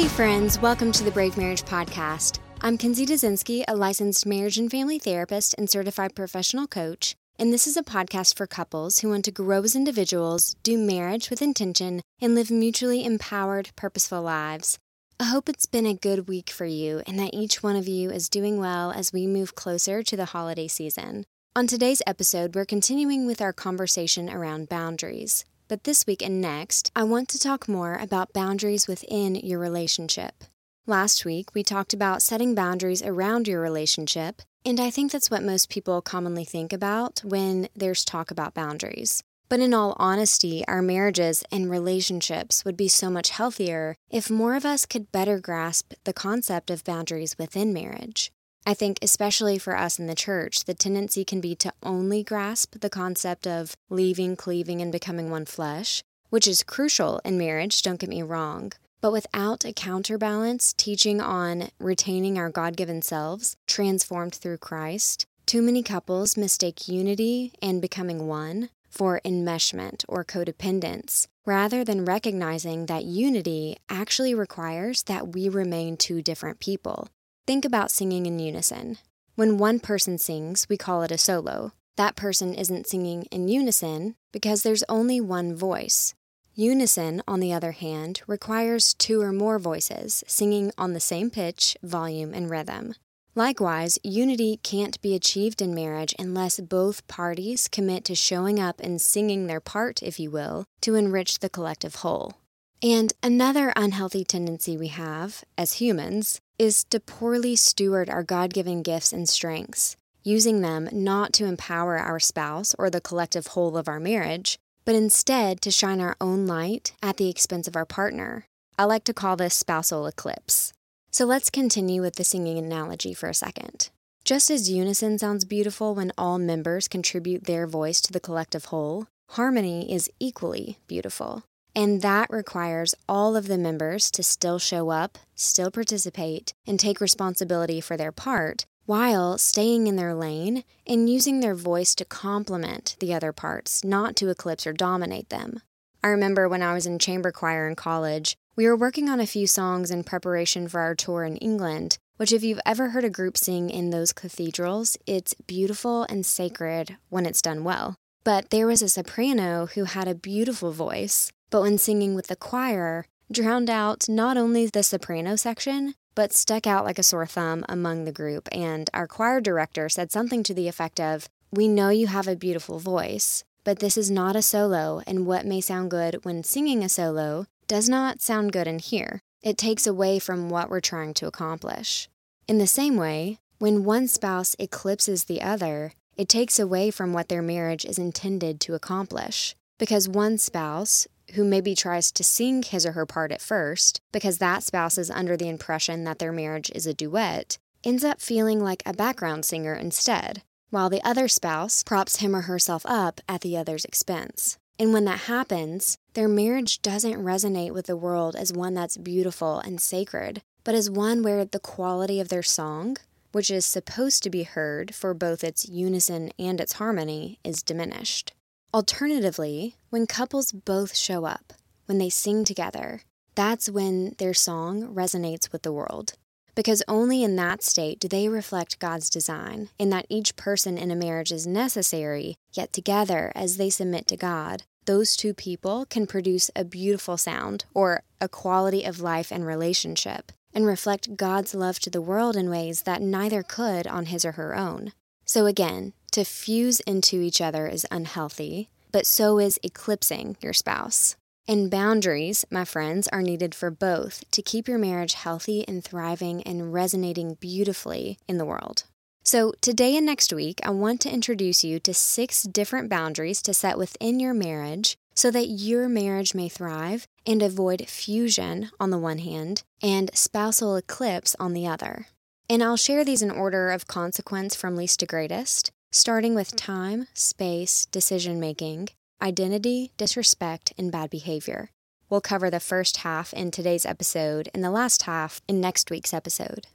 Hey friends, welcome to the Brave Marriage Podcast. I'm Kenzie Dzinski, a licensed marriage and family therapist and certified professional coach, and this is a podcast for couples who want to grow as individuals, do marriage with intention, and live mutually empowered, purposeful lives. I hope it's been a good week for you and that each one of you is doing well as we move closer to the holiday season. On today's episode, we're continuing with our conversation around boundaries. But this week and next, I want to talk more about boundaries within your relationship. Last week, we talked about setting boundaries around your relationship, and I think that's what most people commonly think about when there's talk about boundaries. But in all honesty, our marriages and relationships would be so much healthier if more of us could better grasp the concept of boundaries within marriage. I think especially for us in the church, the tendency can be to only grasp the concept of leaving, cleaving, and becoming one flesh, which is crucial in marriage, don't get me wrong. But without a counterbalance teaching on retaining our God-given selves, transformed through Christ, too many couples mistake unity and becoming one for enmeshment or codependence, rather than recognizing that unity actually requires that we remain two different people. Think about singing in unison. When one person sings, we call it a solo. That person isn't singing in unison because there's only one voice. Unison, on the other hand, requires two or more voices singing on the same pitch, volume, and rhythm. Likewise, unity can't be achieved in marriage unless both parties commit to showing up and singing their part, if you will, to enrich the collective whole. And another unhealthy tendency we have, as humans, is to poorly steward our God-given gifts and strengths, using them not to empower our spouse or the collective whole of our marriage, but instead to shine our own light at the expense of our partner. I like to call this spousal eclipse. So let's continue with the singing analogy for a second. Just as unison sounds beautiful when all members contribute their voice to the collective whole, harmony is equally beautiful. And that requires all of the members to still show up, still participate, and take responsibility for their part while staying in their lane and using their voice to complement the other parts, not to eclipse or dominate them. I remember when I was in chamber choir in college, we were working on a few songs in preparation for our tour in England, which if you've ever heard a group sing in those cathedrals, it's beautiful and sacred when it's done well. But there was a soprano who had a beautiful voice, but when singing with the choir, drowned out not only the soprano section, but stuck out like a sore thumb among the group, and our choir director said something to the effect of, "We know you have a beautiful voice, but this is not a solo, and what may sound good when singing a solo does not sound good in here. It takes away from what we're trying to accomplish." In the same way, when one spouse eclipses the other, it takes away from what their marriage is intended to accomplish, because one spouse who maybe tries to sing his or her part at first, because that spouse is under the impression that their marriage is a duet, ends up feeling like a background singer instead, while the other spouse props him or herself up at the other's expense. And when that happens, their marriage doesn't resonate with the world as one that's beautiful and sacred, but as one where the quality of their song, which is supposed to be heard for both its unison and its harmony, is diminished. Alternatively, when couples both show up, when they sing together, that's when their song resonates with the world. Because only in that state do they reflect God's design, in that each person in a marriage is necessary, yet together, as they submit to God, those two people can produce a beautiful sound, or a quality of life and relationship, and reflect God's love to the world in ways that neither could on his or her own. So again, to fuse into each other is unhealthy, but so is eclipsing your spouse. And boundaries, my friends, are needed for both to keep your marriage healthy and thriving and resonating beautifully in the world. So today and next week, I want to introduce you to 6 different boundaries to set within your marriage so that your marriage may thrive and avoid fusion on the one hand and spousal eclipse on the other. And I'll share these in order of consequence from least to greatest, starting with time, space, decision-making, identity, disrespect, and bad behavior. We'll cover the first half in today's episode and the last half in next week's episode.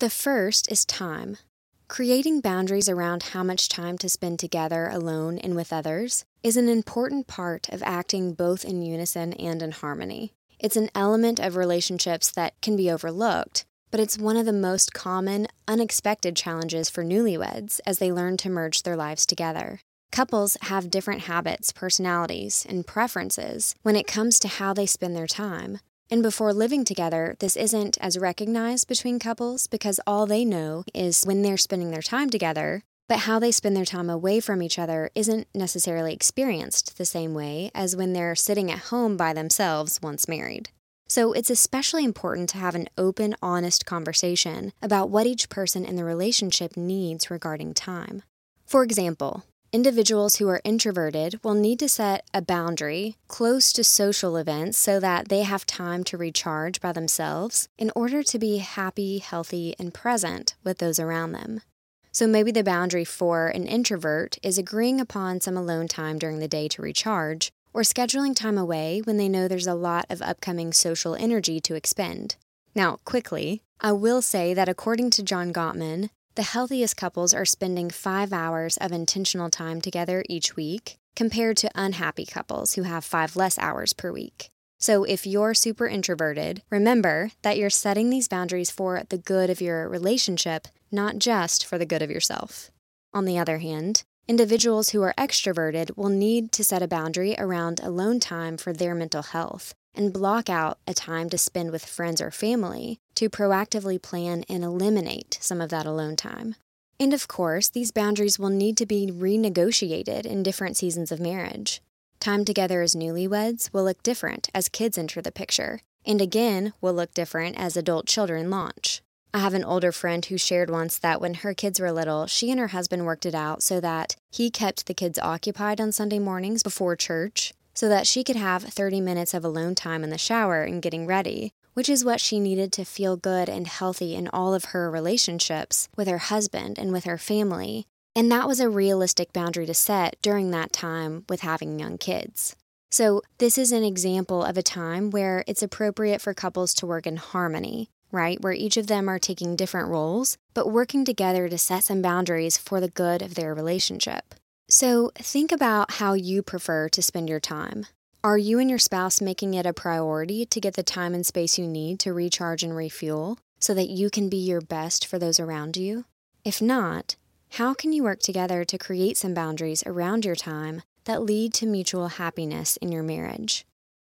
The first is time. Creating boundaries around how much time to spend together alone and with others is an important part of acting both in unison and in harmony. It's an element of relationships that can be overlooked, but it's one of the most common, unexpected challenges for newlyweds as they learn to merge their lives together. Couples have different habits, personalities, and preferences when it comes to how they spend their time. And before living together, this isn't as recognized between couples because all they know is when they're spending their time together, but how they spend their time away from each other isn't necessarily experienced the same way as when they're sitting at home by themselves once married. So it's especially important to have an open, honest conversation about what each person in the relationship needs regarding time. For example, individuals who are introverted will need to set a boundary close to social events so that they have time to recharge by themselves in order to be happy, healthy, and present with those around them. So maybe the boundary for an introvert is agreeing upon some alone time during the day to recharge, or scheduling time away when they know there's a lot of upcoming social energy to expend. Now, quickly, I will say that according to John Gottman, the healthiest couples are spending 5 hours of intentional time together each week compared to unhappy couples who have 5 less hours per week. So if you're super introverted, remember that you're setting these boundaries for the good of your relationship, not just for the good of yourself. On the other hand, individuals who are extroverted will need to set a boundary around alone time for their mental health and block out a time to spend with friends or family to proactively plan and eliminate some of that alone time. And of course, these boundaries will need to be renegotiated in different seasons of marriage. Time together as newlyweds will look different as kids enter the picture, and again will look different as adult children launch. I have an older friend who shared once that when her kids were little, she and her husband worked it out so that he kept the kids occupied on Sunday mornings before church, so that she could have 30 minutes of alone time in the shower and getting ready, which is what she needed to feel good and healthy in all of her relationships with her husband and with her family. And that was a realistic boundary to set during that time with having young kids. So this is an example of a time where it's appropriate for couples to work in harmony, right? Where each of them are taking different roles, but working together to set some boundaries for the good of their relationship. So think about how you prefer to spend your time. Are you and your spouse making it a priority to get the time and space you need to recharge and refuel so that you can be your best for those around you? If not, how can you work together to create some boundaries around your time that lead to mutual happiness in your marriage?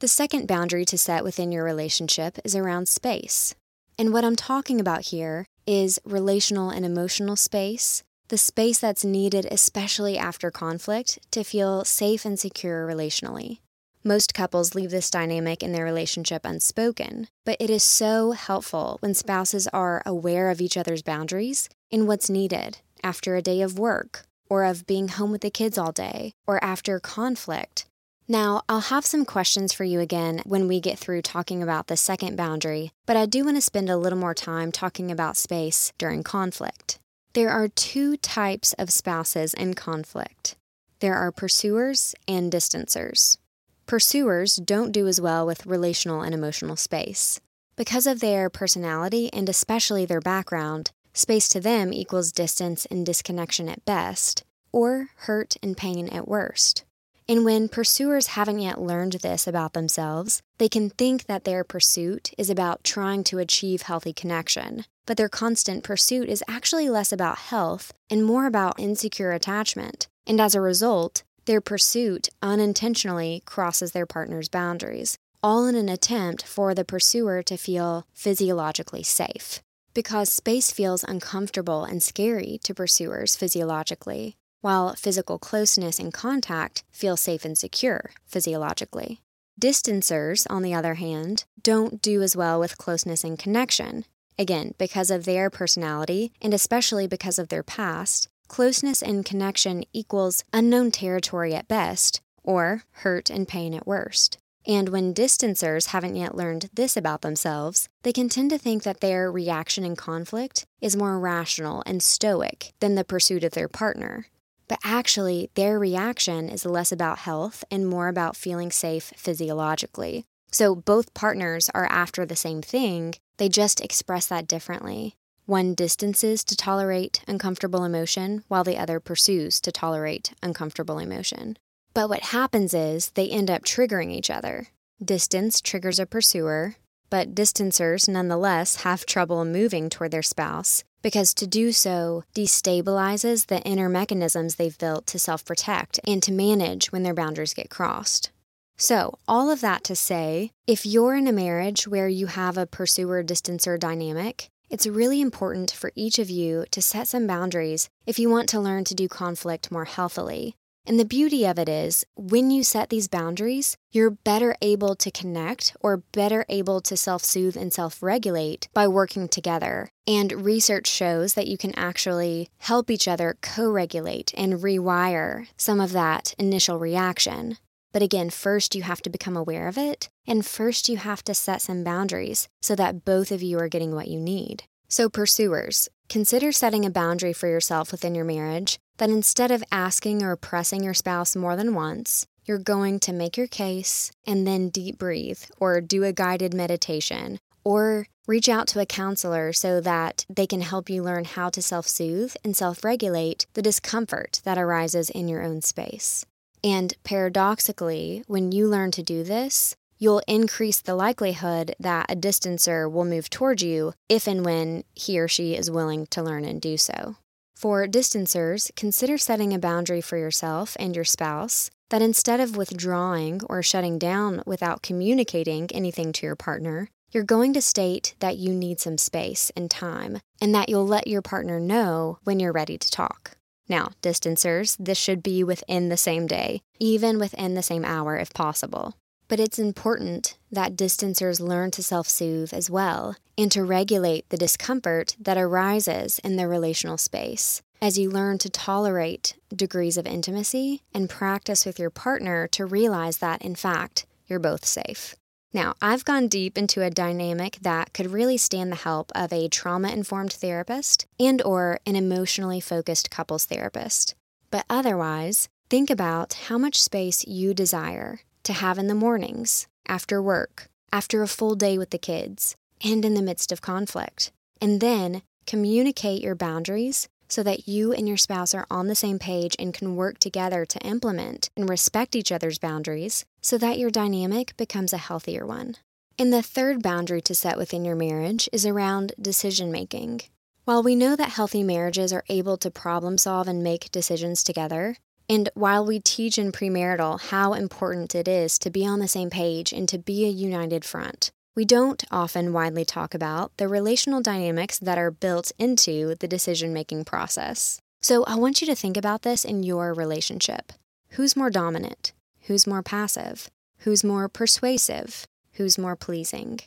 The second boundary to set within your relationship is around space. And what I'm talking about here is relational and emotional space, the space that's needed, especially after conflict, to feel safe and secure relationally. Most couples leave this dynamic in their relationship unspoken, but it is so helpful when spouses are aware of each other's boundaries and what's needed after a day of work, or of being home with the kids all day, or after conflict. Now, I'll have some questions for you again when we get through talking about the second boundary, but I do want to spend a little more time talking about space during conflict. There are 2 types of spouses in conflict. There are pursuers and distancers. Pursuers don't do as well with relational and emotional space. Because of their personality and especially their background, space to them equals distance and disconnection at best, or hurt and pain at worst. And when pursuers haven't yet learned this about themselves, they can think that their pursuit is about trying to achieve healthy connection, but their constant pursuit is actually less about health and more about insecure attachment. And as a result, their pursuit unintentionally crosses their partner's boundaries, all in an attempt for the pursuer to feel physiologically safe. Because space feels uncomfortable and scary to pursuers physiologically, while physical closeness and contact feel safe and secure physiologically. Distancers, on the other hand, don't do as well with closeness and connection. Again, because of their personality, and especially because of their past, closeness and connection equals unknown territory at best, or hurt and pain at worst. And when distancers haven't yet learned this about themselves, they can tend to think that their reaction in conflict is more rational and stoic than the pursuit of their partner. But actually, their reaction is less about health and more about feeling safe physiologically. So both partners are after the same thing, they just express that differently. One distances to tolerate uncomfortable emotion, while the other pursues to tolerate uncomfortable emotion. But what happens is they end up triggering each other. Distance triggers a pursuer, but distancers nonetheless have trouble moving toward their spouse because to do so destabilizes the inner mechanisms they've built to self-protect and to manage when their boundaries get crossed. So, all of that to say, if you're in a marriage where you have a pursuer-distancer dynamic, it's really important for each of you to set some boundaries if you want to learn to do conflict more healthily. And the beauty of it is, when you set these boundaries, you're better able to connect or better able to self-soothe and self-regulate by working together. And research shows that you can actually help each other co-regulate and rewire some of that initial reaction. But again, first you have to become aware of it, and first you have to set some boundaries so that both of you are getting what you need. So pursuers, consider setting a boundary for yourself within your marriage that instead of asking or pressing your spouse more than once, you're going to make your case and then deep breathe or do a guided meditation or reach out to a counselor so that they can help you learn how to self-soothe and self-regulate the discomfort that arises in your own space. And paradoxically, when you learn to do this, you'll increase the likelihood that a distancer will move toward you if and when he or she is willing to learn and do so. For distancers, consider setting a boundary for yourself and your spouse that instead of withdrawing or shutting down without communicating anything to your partner, you're going to state that you need some space and time and that you'll let your partner know when you're ready to talk. Now, distancers, this should be within the same day, even within the same hour if possible. But it's important that distancers learn to self-soothe as well and to regulate the discomfort that arises in their relational space as you learn to tolerate degrees of intimacy and practice with your partner to realize that, in fact, you're both safe. Now, I've gone deep into a dynamic that could really stand the help of a trauma-informed therapist and/or an emotionally focused couples therapist. But otherwise, think about how much space you desire to have in the mornings, after work, after a full day with the kids, and in the midst of conflict. And then communicate your boundaries so that you and your spouse are on the same page and can work together to implement and respect each other's boundaries so that your dynamic becomes a healthier one. And the third boundary to set within your marriage is around decision-making. While we know that healthy marriages are able to problem-solve and make decisions together, and while we teach in premarital how important it is to be on the same page and to be a united front, we don't often widely talk about the relational dynamics that are built into the decision-making process. So I want you to think about this in your relationship. Who's more dominant? Who's more passive? Who's more persuasive? Who's more pleasing?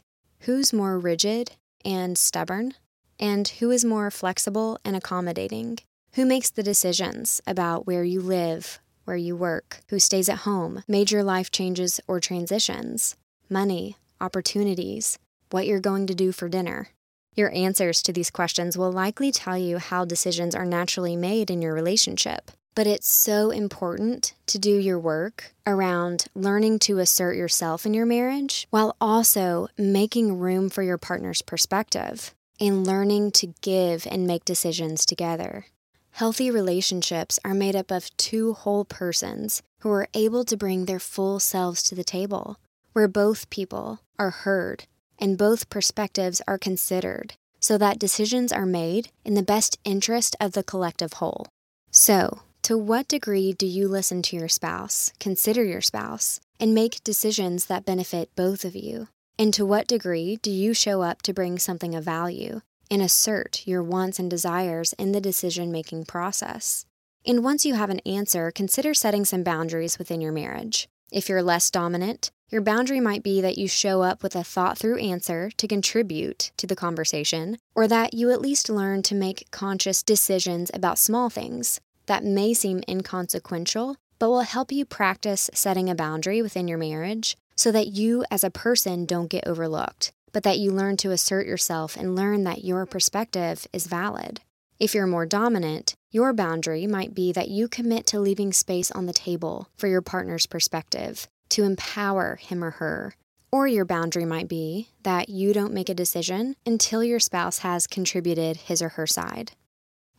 Who's more rigid and stubborn? And who is more flexible and accommodating? Who makes the decisions about where you live, where you work, who stays at home, major life changes or transitions, money, opportunities, what you're going to do for dinner? Your answers to these questions will likely tell you how decisions are naturally made in your relationship. But it's so important to do your work around learning to assert yourself in your marriage while also making room for your partner's perspective and learning to give and make decisions together. Healthy relationships are made up of two whole persons who are able to bring their full selves to the table, where both people are heard and both perspectives are considered so that decisions are made in the best interest of the collective whole. So, to what degree do you listen to your spouse, consider your spouse, and make decisions that benefit both of you? And to what degree do you show up to bring something of value and assert your wants and desires in the decision-making process? And once you have an answer, consider setting some boundaries within your marriage. If you're less dominant, your boundary might be that you show up with a thought-through answer to contribute to the conversation, or that you at least learn to make conscious decisions about small things that may seem inconsequential, but will help you practice setting a boundary within your marriage so that you as a person don't get overlooked, but that you learn to assert yourself and learn that your perspective is valid. If you're more dominant, your boundary might be that you commit to leaving space on the table for your partner's perspective, to empower him or her. Or your boundary might be that you don't make a decision until your spouse has contributed his or her side.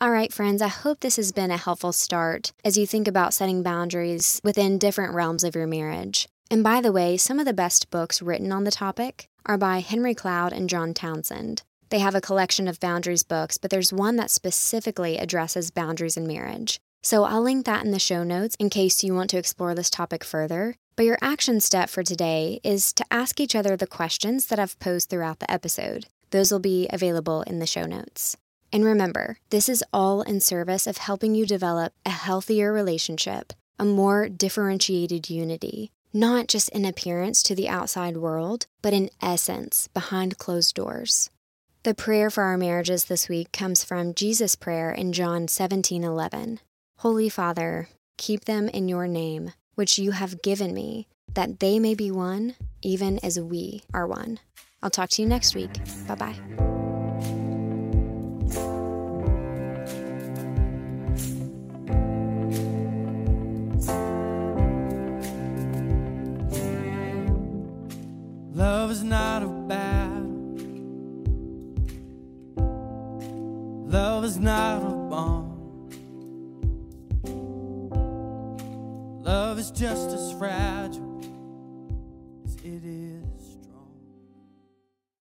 All right, friends, I hope this has been a helpful start as you think about setting boundaries within different realms of your marriage. And by the way, some of the best books written on the topic are by Henry Cloud and John Townsend. They have a collection of boundaries books, but there's one that specifically addresses boundaries in marriage. So I'll link that in the show notes in case you want to explore this topic further. But your action step for today is to ask each other the questions that I've posed throughout the episode. Those will be available in the show notes. And remember, this is all in service of helping you develop a healthier relationship, a more differentiated unity, not just in appearance to the outside world, but in essence, behind closed doors. The prayer for our marriages this week comes from Jesus' prayer in John 17:11. Holy Father, keep them in your name, which you have given me, that they may be one, even as we are one. I'll talk to you next week. Bye-bye. Love is not a battle. Love is not a bomb. Love is just as fragile as it is.